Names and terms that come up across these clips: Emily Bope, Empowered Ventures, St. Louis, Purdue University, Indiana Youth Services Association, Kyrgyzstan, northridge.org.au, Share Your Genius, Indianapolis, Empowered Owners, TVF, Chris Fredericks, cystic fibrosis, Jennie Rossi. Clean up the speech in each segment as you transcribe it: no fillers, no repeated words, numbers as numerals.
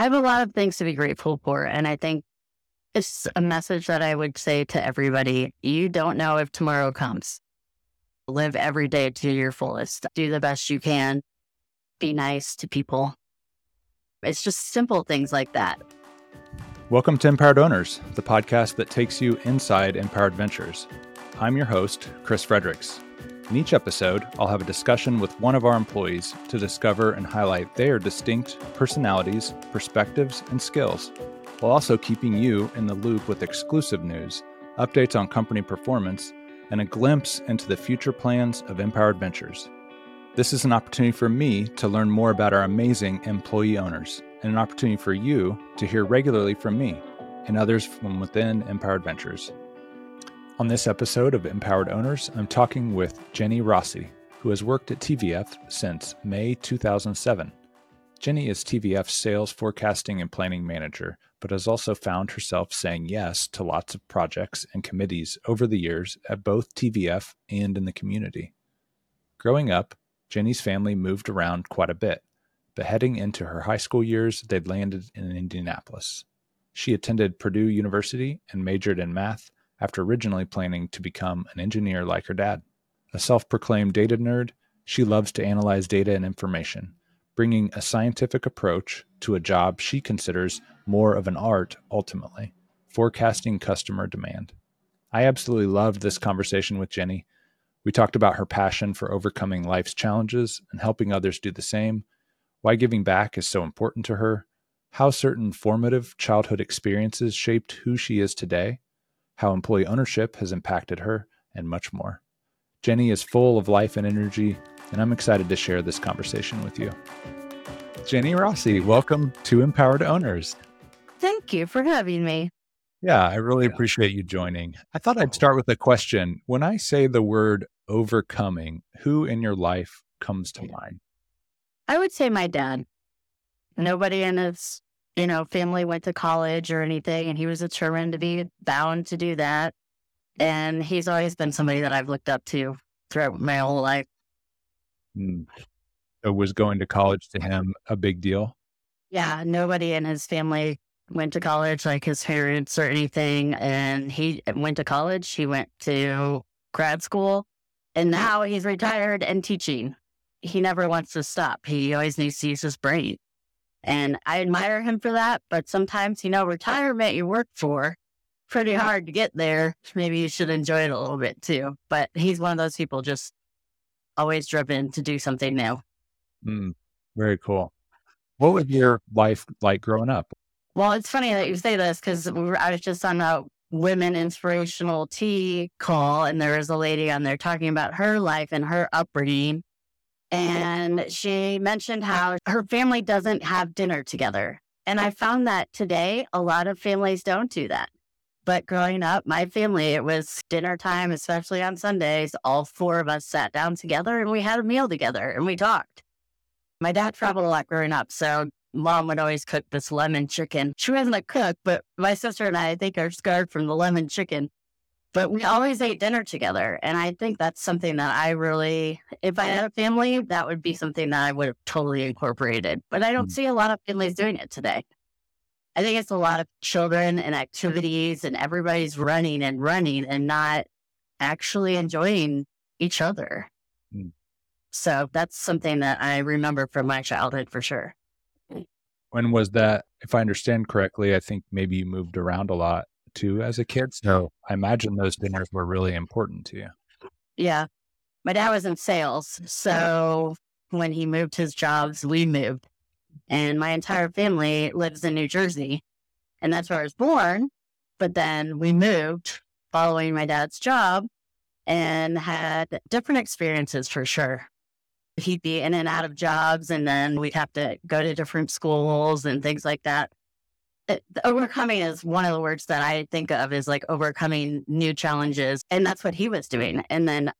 I have a lot of things to be grateful for. And I think it's a message that I would say to everybody. You don't know if tomorrow comes. Live every day to your fullest. Do the best you can. Be nice to people. It's just simple things like that. Welcome to Empowered Owners, the podcast that takes you inside Empowered Ventures. I'm your host, Chris Fredericks. In each episode, I'll have a discussion with one of our employees to discover and highlight their distinct personalities, perspectives, and skills, while also keeping you in the loop with exclusive news, updates on company performance, and a glimpse into the future plans of Empowered Ventures. This is an opportunity for me to learn more about our amazing employee owners, and an opportunity for you to hear regularly from me and others from within Empowered Ventures. On this episode of Empowered Owners, I'm talking with Jennie Rossi, who has worked at TVF since May 2007. Jennie is TVF's sales forecasting and planning manager, but has also found herself saying yes to lots of projects and committees over the years at both TVF and in the community. Growing up, Jennie's family moved around quite a bit, but heading into her high school years, they'd landed in Indianapolis. She attended Purdue University and majored in math, after originally planning to become an engineer like her dad. A self-proclaimed data nerd, she loves to analyze data and information, bringing a scientific approach to a job she considers more of an art ultimately, forecasting customer demand. I absolutely loved this conversation with Jennie. We talked about her passion for overcoming life's challenges and helping others do the same, why giving back is so important to her, how certain formative childhood experiences shaped who she is today, how employee ownership has impacted her, and much more. Jennie is full of life and energy, and I'm excited to share this conversation with you. Jennie Rossi, welcome to Empowered Owners. Thank you for having me. Yeah, I really appreciate you joining. I thought I'd start with a question. When I say the word overcoming, who in your life comes to mind? I would say my dad. Nobody in his family went to college or anything, and he was determined to be bound to do that. And he's always been somebody that I've looked up to throughout my whole life. So was going to college to him a big deal? Yeah, nobody in his family went to college, like his parents or anything. And he went to college, he went to grad school, and now he's retired and teaching. He never wants to stop. He always needs to use his brain. And I admire him for that, but sometimes, retirement you work for, pretty hard to get there. Maybe you should enjoy it a little bit too. But he's one of those people just always driven to do something new. Very cool. What was your life like growing up? Well, it's funny that you say this because I was just on a women inspirational tea call, and there was a lady on there talking about her life and her upbringing. And she mentioned how her family doesn't have dinner together. And I found that today, a lot of families don't do that. But growing up, my family, it was dinner time, especially on Sundays. All four of us sat down together and we had a meal together and we talked. My dad traveled a lot growing up. So mom would always cook this lemon chicken. She wasn't a cook, but my sister and I think are scarred from the lemon chicken. But we always ate dinner together. And I think that's something that I really, if I had a family, that would be something that I would have totally incorporated. But I don't see a lot of families doing it today. I think it's a lot of children and activities and everybody's running and not actually enjoying each other. So that's something that I remember from my childhood for sure. When was that? If I understand correctly, I think maybe you moved around a lot too as a kid. So I imagine those dinners were really important to you. Yeah. My dad was in sales. So when he moved his jobs, we moved. And my entire family lives in New Jersey. And that's where I was born. But then we moved following my dad's job and had different experiences for sure. He'd be in and out of jobs, and then we'd have to go to different schools and things like that. Overcoming is one of the words that I think of is like overcoming new challenges. And that's what he was doing. And then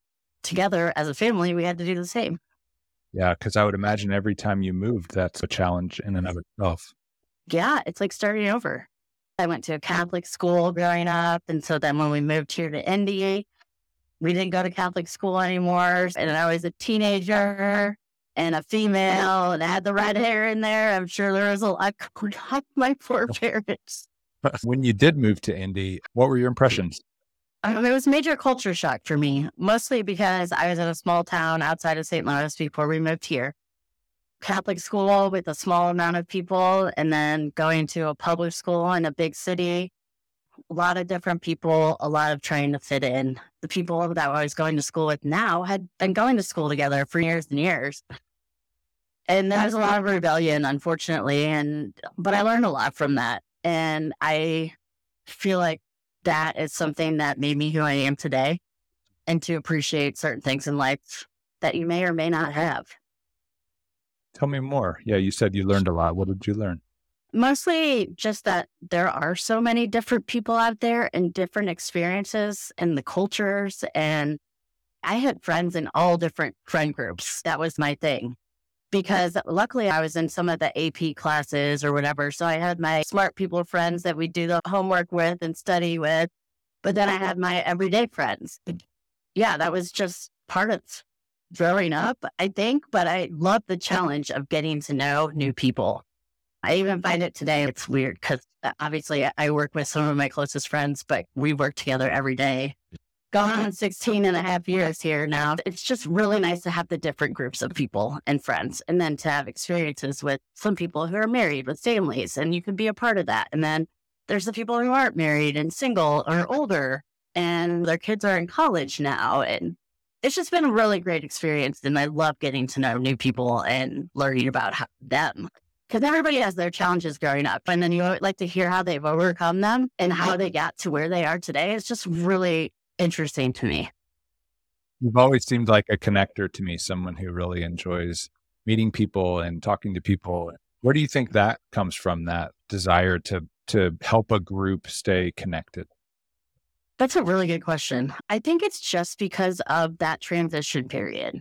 together as a family, we had to do the same. Yeah. Cause I would imagine every time you moved, that's a challenge in and of itself. Yeah. It's like starting over. I went to a Catholic school growing up. And so then when we moved here to Indy, we didn't go to Catholic school anymore. And I was a teenager and a female, and I had the red hair in there. I'm sure there was a lot going on with my poor parents. When you did move to Indy, what were your impressions? It was major culture shock for me, mostly because I was in a small town outside of St. Louis before we moved here. Catholic school with a small amount of people, and then going to a public school in a big city. A lot of different people, a lot of trying to fit in. The people that I was going to school with now had been going to school together for years and years. And there was a lot of rebellion, unfortunately. But I learned a lot from that. And I feel like that is something that made me who I am today, and to appreciate certain things in life that you may or may not have. Tell me more. Yeah, you said you learned a lot. What did you learn? Mostly just that there are so many different people out there and different experiences and the cultures. And I had friends in all different friend groups. That was my thing, because luckily I was in some of the AP classes or whatever. So I had my smart people friends that we do the homework with and study with. But then I had my everyday friends. Yeah, that was just part of growing up, I think. But I love the challenge of getting to know new people. I even find it today, it's weird because obviously I work with some of my closest friends, but we work together every day. Going on 16 and a half years here now. It's just really nice to have the different groups of people and friends, and then to have experiences with some people who are married with families, and you can be a part of that. And then there's the people who aren't married and single or older, and their kids are in college now. And it's just been a really great experience. And I love getting to know new people and learning about them. Because everybody has their challenges growing up, and then you like to hear how they've overcome them and how they got to where they are today. It's just really interesting to me. You've always seemed like a connector to me, someone who really enjoys meeting people and talking to people. Where do you think that comes from, that desire to help a group stay connected? That's a really good question. I think it's just because of that transition period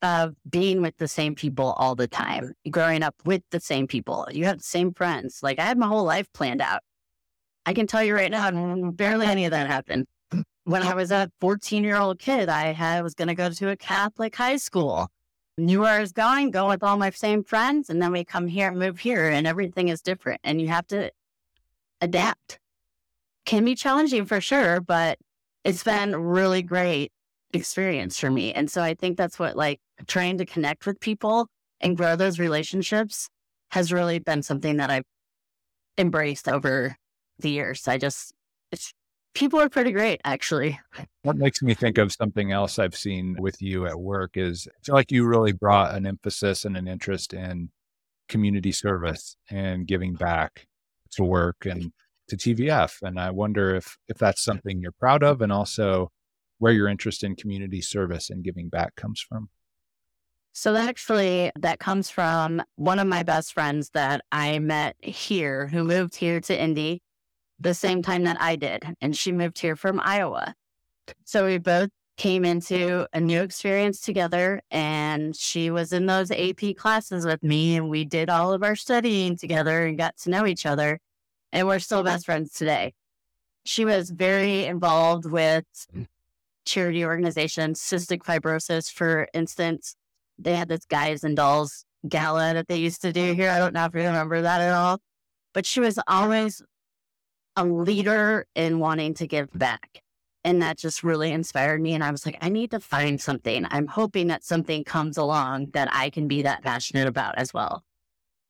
of being with the same people all the time, growing up with the same people. You have the same friends. Like, I had my whole life planned out. I can tell you right now, barely any of that happened. When I was a 14-year-old kid, I was going to go to a Catholic high school. Knew where I was going with all my same friends. And then we come here and move here, and everything is different. And you have to adapt. Can be challenging for sure, but it's been really great experience for me. And so I think that's what, like, trying to connect with people and grow those relationships has really been something that I've embraced over the years. People are pretty great, actually. What makes me think of something else I've seen with you at work is, I feel like you really brought an emphasis and an interest in community service and giving back to work and to TVF. And I wonder if that's something you're proud of, and also where your interest in community service and giving back comes from. So that comes from one of my best friends that I met here, who moved here to Indy the same time that I did. And she moved here from Iowa. So we both came into a new experience together, and she was in those AP classes with me, and we did all of our studying together and got to know each other. And we're still best friends today. She was very involved with charity organizations, cystic fibrosis, for instance. They had this Guys and Dolls gala that they used to do here. I don't know if you remember that at all, but she was always a leader in wanting to give back. And that just really inspired me. And I was like, I need to find something. I'm hoping that something comes along that I can be that passionate about as well.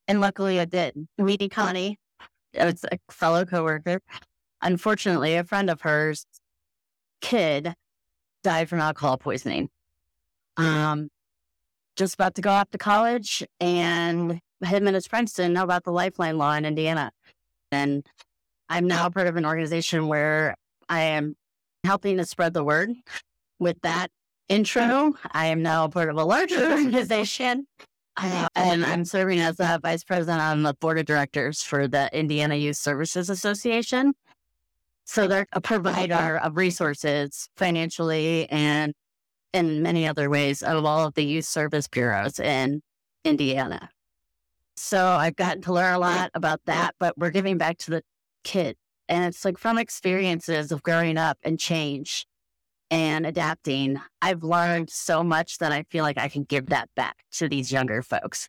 And luckily I did. Meeting Connie, it's a fellow coworker. Unfortunately, a friend of hers' kid died from alcohol poisoning. Just about to go off to college, and him and his friends didn't know about the Lifeline law in Indiana. And I'm now part of an organization where I am helping to spread the word. With that intro, I am now part of a larger organization, and I'm serving as a vice president on the board of directors for the Indiana Youth Services Association. So they're a provider of resources financially and in many other ways of all of the youth service bureaus in Indiana. So I've gotten to learn a lot about that, but we're giving back to the kid. And it's like from experiences of growing up and change and adapting, I've learned so much that I feel like I can give that back to these younger folks.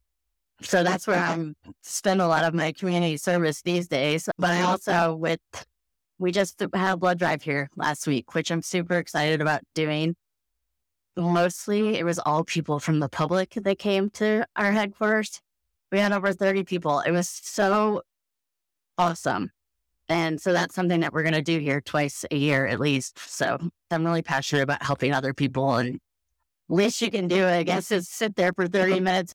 So that's where I spend a lot of my community service these days. But I also we just had a blood drive here last week, which I'm super excited about doing. Mostly it was all people from the public that came to our headquarters. We had over 30 people. It was so awesome. And so that's something that we're going to do here twice a year at least. So I'm really passionate about helping other people, and least you can do, I guess, is sit there for 30 minutes.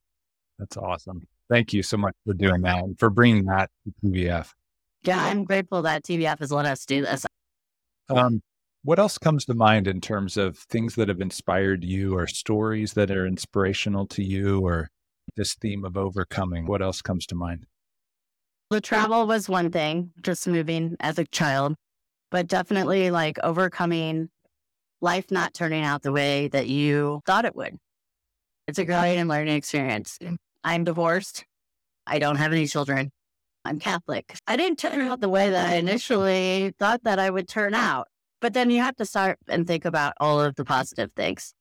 That's awesome. Thank you so much for doing that and for bringing that to TVF. Yeah, I'm grateful that TVF has let us do this. What else comes to mind in terms of things that have inspired you, or stories that are inspirational to you, or this theme of overcoming? What else comes to mind? The travel was one thing, just moving as a child, but definitely like overcoming life not turning out the way that you thought it would. It's a growing and learning experience. I'm divorced. I don't have any children. I'm Catholic. I didn't turn out the way that I initially thought that I would turn out. But then you have to start and think about all of the positive things.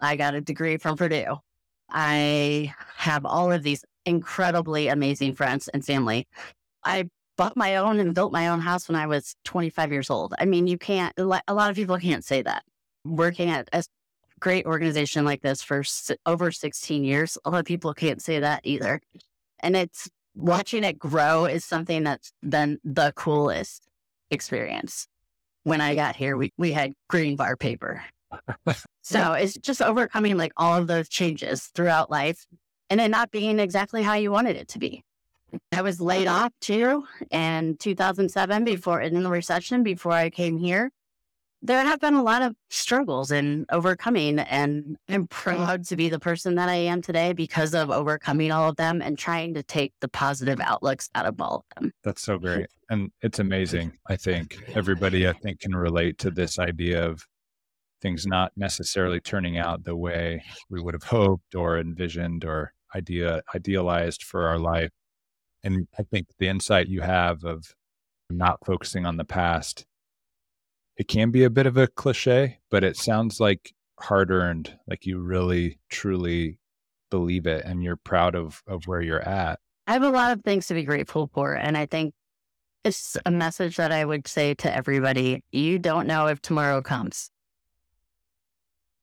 I got a degree from Purdue. I have all of these incredibly amazing friends and family. I bought my own and built my own house when I was 25 years old. I mean, a lot of people can't say that. Working at a great organization like this for over 16 years, a lot of people can't say that either. And it's watching it grow is something that's been the coolest experience. When I got here, we had green bar paper. So it's just overcoming like all of those changes throughout life and then not being exactly how you wanted it to be. I was laid off too in 2007 in the recession before I came here. There have been a lot of struggles in overcoming, and I'm proud to be the person that I am today because of overcoming all of them and trying to take the positive outlooks out of all of them. That's so great. And it's amazing. I think everybody, can relate to this idea of things not necessarily turning out the way we would have hoped or envisioned or idealized for our life. And I think the insight you have of not focusing on the past, it can be a bit of a cliche, but it sounds like hard-earned, like you really, truly believe it and you're proud of where you're at. I have a lot of things to be grateful for. And I think it's a message that I would say to everybody. You don't know if tomorrow comes.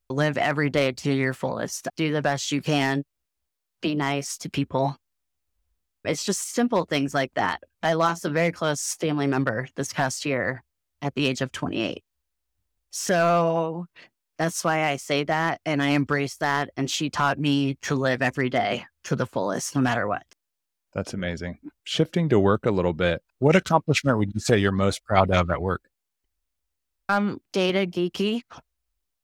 Live every day to your fullest. Do the best you can. Be nice to people. It's just simple things like that. I lost a very close family member this past year at the age of 28. So that's why I say that, and I embrace that. And she taught me to live every day to the fullest, no matter what. That's amazing. Shifting to work a little bit, what accomplishment would you say you're most proud of at work? I'm data geeky.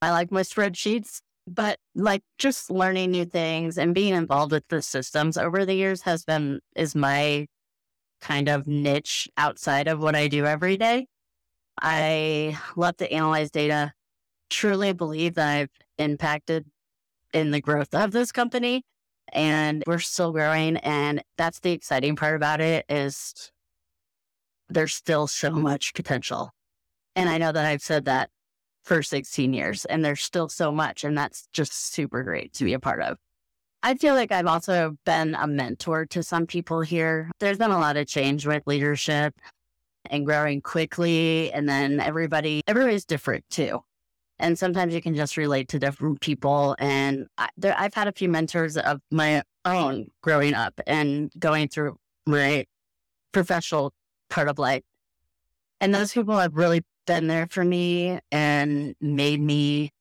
I like my spreadsheets, but like just learning new things and being involved with the systems over the years is my kind of niche outside of what I do every day. I love to analyze data, truly believe that I've impacted in the growth of this company, and we're still growing. And that's the exciting part about it, is there's still so much potential. And I know that I've said that for 16 years and there's still so much, and that's just super great to be a part of. I feel like I've also been a mentor to some people here. There's been a lot of change with leadership and growing quickly. And then everybody's different too. And sometimes you can just relate to different people. And I've had a few mentors of my own growing up and going through my professional part of life. And those people have really been there for me and made me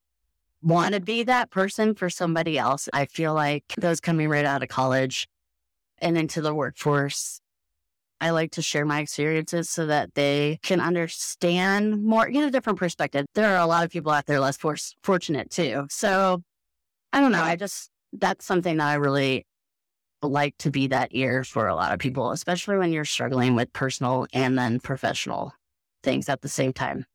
want to be that person for somebody else. I feel like those coming right out of college and into the workforce, I like to share my experiences so that they can understand more, get a different perspective. There are a lot of people out there less fortunate too. So I don't know. That's something that I really like, to be that ear for a lot of people, especially when you're struggling with personal and then professional things at the same time.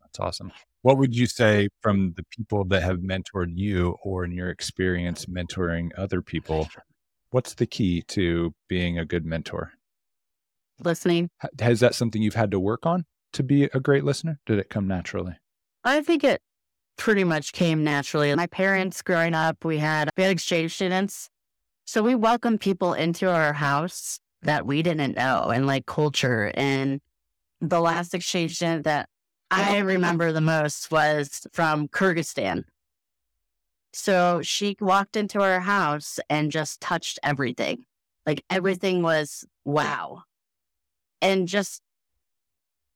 That's awesome. What would you say from the people that have mentored you, or in your experience mentoring other people, what's the key to being a good mentor? Listening. Is that something you've had to work on to be a great listener? Did it come naturally? I think it pretty much came naturally. My parents growing up, we had exchange students. So we welcomed people into our house that we didn't know and like culture. And the last exchange student that I remember the most was from Kyrgyzstan. So she walked into our house and just touched everything. Like everything was wow. And just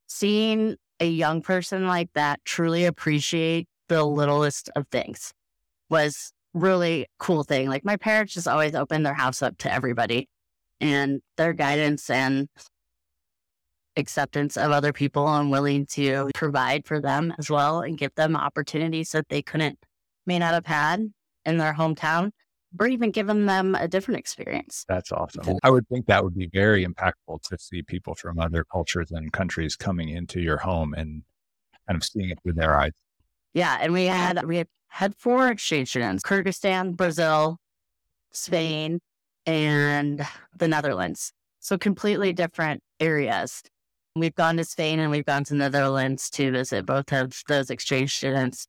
seeing a young person like that truly appreciate the littlest of things was really cool thing. Like my parents just always opened their house up to everybody, and their guidance and acceptance of other people and willing to provide for them as well and give them opportunities that they may not have had in their hometown, or even giving them a different experience. That's awesome. I would think that would be very impactful to see people from other cultures and countries coming into your home and kind of seeing it through their eyes. Yeah. And we had 4 exchange students: Kyrgyzstan, Brazil, Spain, and the Netherlands. So completely different areas. We've gone to Spain and we've gone to the Netherlands to visit both of those exchange students.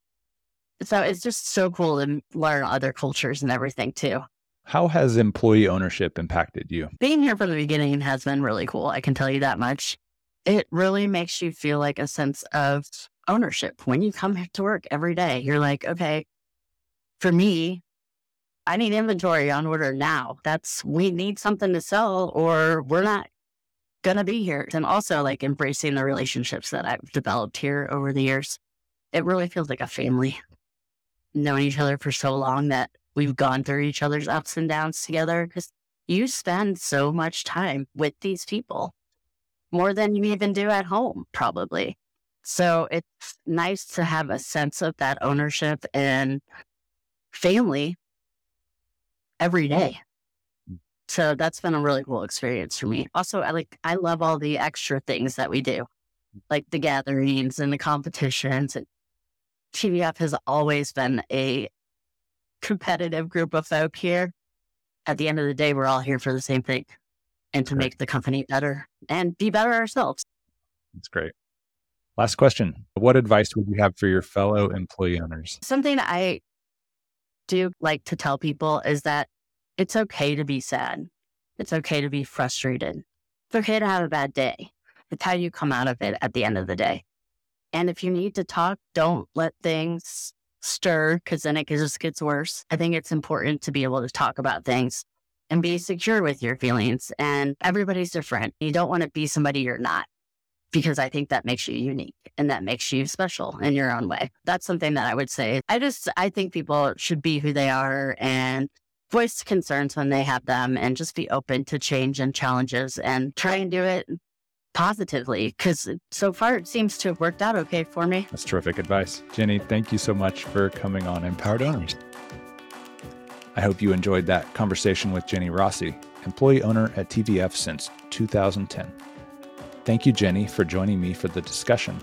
So it's just so cool to learn other cultures and everything too. How has employee ownership impacted you? Being here from the beginning has been really cool. I can tell you that much. It really makes you feel like a sense of ownership. When you come to work every day, you're like, okay, for me, I need inventory on order now. We need something to sell or we're not going to be here. And also like embracing the relationships that I've developed here over the years. It really feels like a family. Knowing each other for so long that we've gone through each other's ups and downs together, because you spend so much time with these people, more than you even do at home, probably. So it's nice to have a sense of that ownership and family every day. So that's been a really cool experience for me. Also, I love all the extra things that we do, like the gatherings and the competitions. And TVF has always been a competitive group of folk here. At the end of the day, we're all here for the same thing and to make the company better and be better ourselves. That's great. Last question. What advice would you have for your fellow employee owners? Something I do like to tell people is that it's okay to be sad. It's okay to be frustrated. It's okay to have a bad day. It's how you come out of it at the end of the day. And if you need to talk, don't let things stir, because then it just gets worse. I think it's important to be able to talk about things and be secure with your feelings. And everybody's different. You don't want to be somebody you're not, because I think that makes you unique and that makes you special in your own way. That's something that I would say. I think people should be who they are and voice concerns when they have them and just be open to change and challenges and try and do it positively, because so far it seems to have worked out okay for me. That's terrific advice. Jennie, thank you so much for coming on Empowered Owners. I hope you enjoyed that conversation with Jennie Rossi, employee owner at TVF since 2010. Thank you, Jennie, for joining me for the discussion.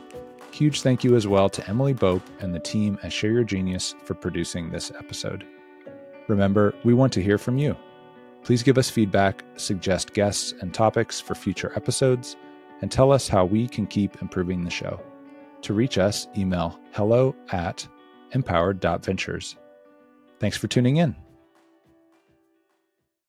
Huge thank you as well to Emily Bope and the team at Share Your Genius for producing this episode. Remember, we want to hear from you. Please give us feedback, suggest guests and topics for future episodes, and tell us how we can keep improving the show. To reach us, email hello@empowered.ventures. Thanks for tuning in.